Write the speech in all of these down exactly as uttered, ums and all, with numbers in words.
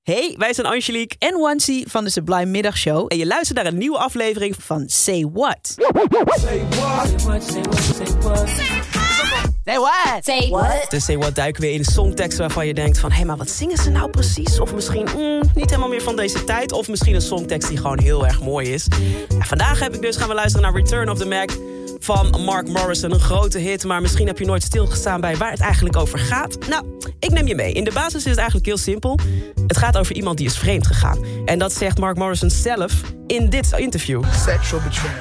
Hey, wij zijn Angelique en One'sy van de Sublime Middagshow. En je luistert naar een nieuwe aflevering van Say What? Say What? Say What? Say What? Say What? Say What? Say What? Dus Say What duiken weer in songtekst waarvan je denkt van... hé, hey, maar wat zingen ze nou precies? Of misschien mm, niet helemaal meer van deze tijd. Of misschien een songtekst die gewoon heel erg mooi is. En vandaag heb ik dus gaan we luisteren naar Return of the Mack... van Mark Morrison, een grote hit, maar misschien heb je nooit stilgestaan bij waar het eigenlijk over gaat. Nou, ik neem je mee. In de basis is het eigenlijk heel simpel. Het gaat over iemand die is vreemd gegaan. En dat zegt Mark Morrison zelf in dit interview. Sexual betrayal.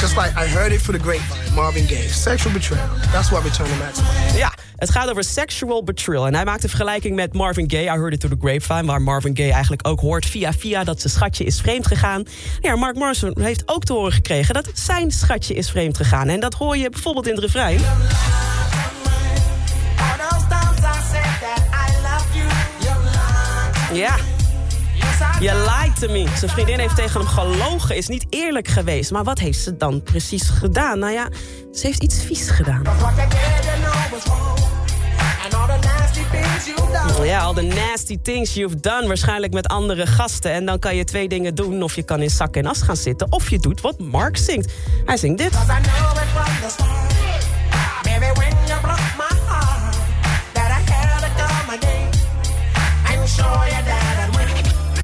Just like I heard it for the grapevine, Marvin Gaye. Sexual betrayal. That's what Return of the Mack is. Ja, het gaat over sexual betrayal. En hij maakt een vergelijking met Marvin Gaye, I Heard It Through the Grapevine... waar Marvin Gaye eigenlijk ook hoort via via dat zijn schatje is vreemd gegaan. Ja, Mark Morrison heeft ook te horen gekregen dat zijn schatje is vreemd gegaan. En dat hoor je bijvoorbeeld in het refrein. Ja. Je lied to me. Zijn vriendin heeft tegen hem gelogen, is niet eerlijk geweest. Maar wat heeft ze dan precies gedaan? Nou ja, ze heeft iets vies gedaan. Ja, all the nasty things you've done. Waarschijnlijk met andere gasten. En dan kan je twee dingen doen. Of je kan in zak en as gaan zitten. Of je doet wat Mark zingt. Hij zingt dit.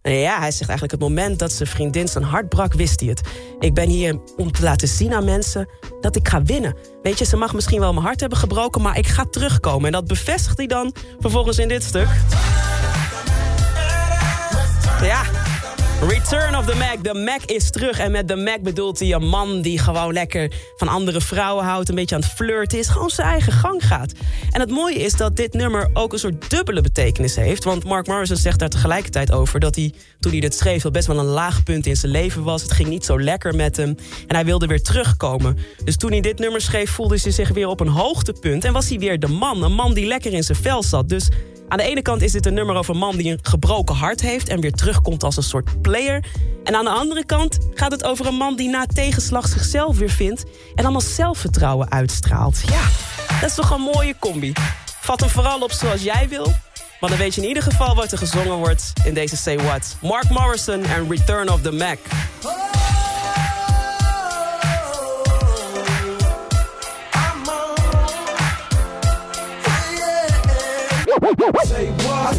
Ja, hij zegt eigenlijk het moment dat zijn vriendin zijn hart brak, wist hij het. Ik ben hier om te laten zien aan mensen dat ik ga winnen. Weet je, ze mag misschien wel mijn hart hebben gebroken, maar ik ga terugkomen. En dat bevestigt hij dan vervolgens in dit stuk. Ja, Return of the Mack. De Mack is terug. En met de Mack bedoelt hij een man die gewoon lekker van andere vrouwen houdt. Een beetje aan het flirten is. Gewoon zijn eigen gang gaat. En het mooie is dat dit nummer ook een soort dubbele betekenis heeft. Want Mark Morrison zegt daar tegelijkertijd over dat hij, toen hij dit schreef, best wel een laag punt in zijn leven was. Het ging niet zo lekker met hem. En hij wilde weer terugkomen. Dus toen hij dit nummer schreef, voelde hij zich weer op een hoogtepunt. En was hij weer de man. Een man die lekker in zijn vel zat. Dus... aan de ene kant is dit een nummer over een man die een gebroken hart heeft... en weer terugkomt als een soort player. En aan de andere kant gaat het over een man die na tegenslag zichzelf weer vindt... en allemaal zelfvertrouwen uitstraalt. Ja, dat is toch een mooie combi. Vat hem vooral op zoals jij wil. Maar dan weet je in ieder geval wat er gezongen wordt in deze Say What. Mark Morrison en Return of the Mack. Say what?